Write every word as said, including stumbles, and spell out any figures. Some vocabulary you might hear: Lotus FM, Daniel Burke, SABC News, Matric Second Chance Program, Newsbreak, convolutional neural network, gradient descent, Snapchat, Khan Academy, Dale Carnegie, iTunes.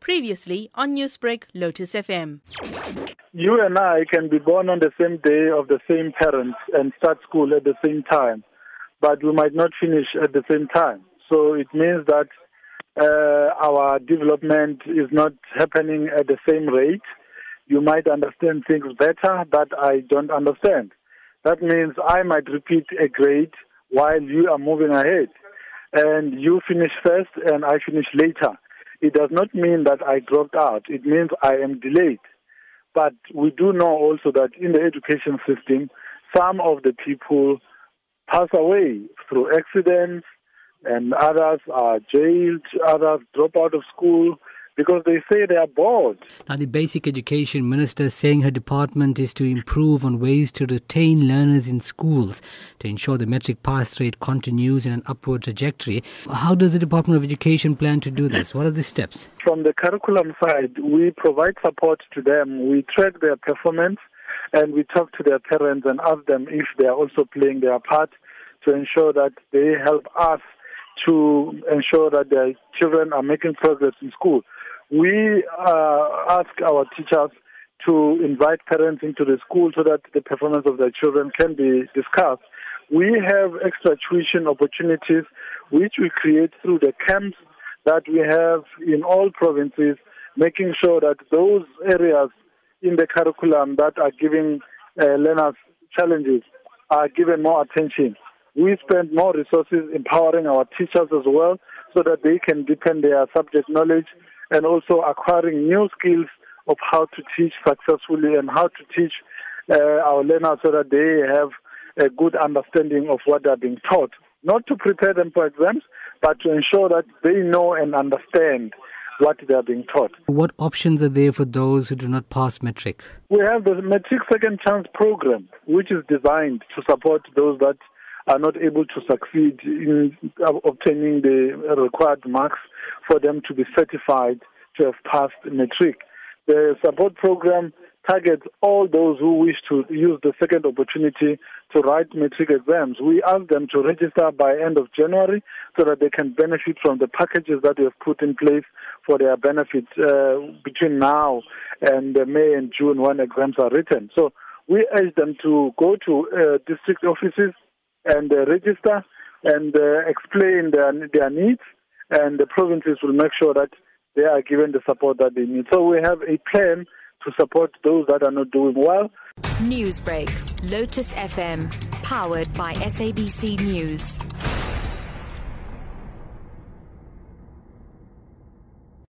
Previously on Newsbreak, Lotus F M. You and I can be born on the same day of the same parents and start school at the same time, but we might not finish at the same time. So it means that uh, our development is not happening at the same rate. You might understand things better that I don't understand. That means I might repeat a grade while you are moving ahead, and you finish first and I finish later. It does not mean that I dropped out. It means I am delayed. But we do know also that in the education system, some of the people pass away through accidents, and others are jailed, others drop out of school because they say they are bored. Now, the Basic Education Minister is saying her department is to improve on ways to retain learners in schools to ensure the metric pass rate continues in an upward trajectory. How does the Department of Education plan to do this? What are the steps? From the curriculum side, we provide support to them. We track their performance and we talk to their parents and ask them if they are also playing their part to ensure that they help us to ensure that their children are making progress in school. We uh, ask our teachers to invite parents into the school so that the performance of their children can be discussed. We have extra tuition opportunities which we create through the camps that we have in all provinces, making sure that those areas in the curriculum that are giving uh, learners challenges are given more attention. We spend more resources empowering our teachers as well so that they can deepen their subject knowledge and also acquiring new skills of how to teach successfully and how to teach uh, our learners so that they have a good understanding of what they're being taught. Not to prepare them for exams, but to ensure that they know and understand what they are being taught. What options are there for those who do not pass Matric? We have the Matric Second Chance Program, which is designed to support those that are not able to succeed in obtaining the required marks for them to be certified to have passed Matric. The support program targets all those who wish to use the second opportunity to write Matric exams. We ask them to register by end of January so that they can benefit from the packages that we have put in place for their benefit uh, between now and May and June when exams are written. So we urge them to go to uh, district offices and uh, register and uh, explain their, their needs, and the provinces will make sure that they are given the support that they need. So we have a plan to support those that are not doing well. Newsbreak, Lotus F M, powered by S A B C News.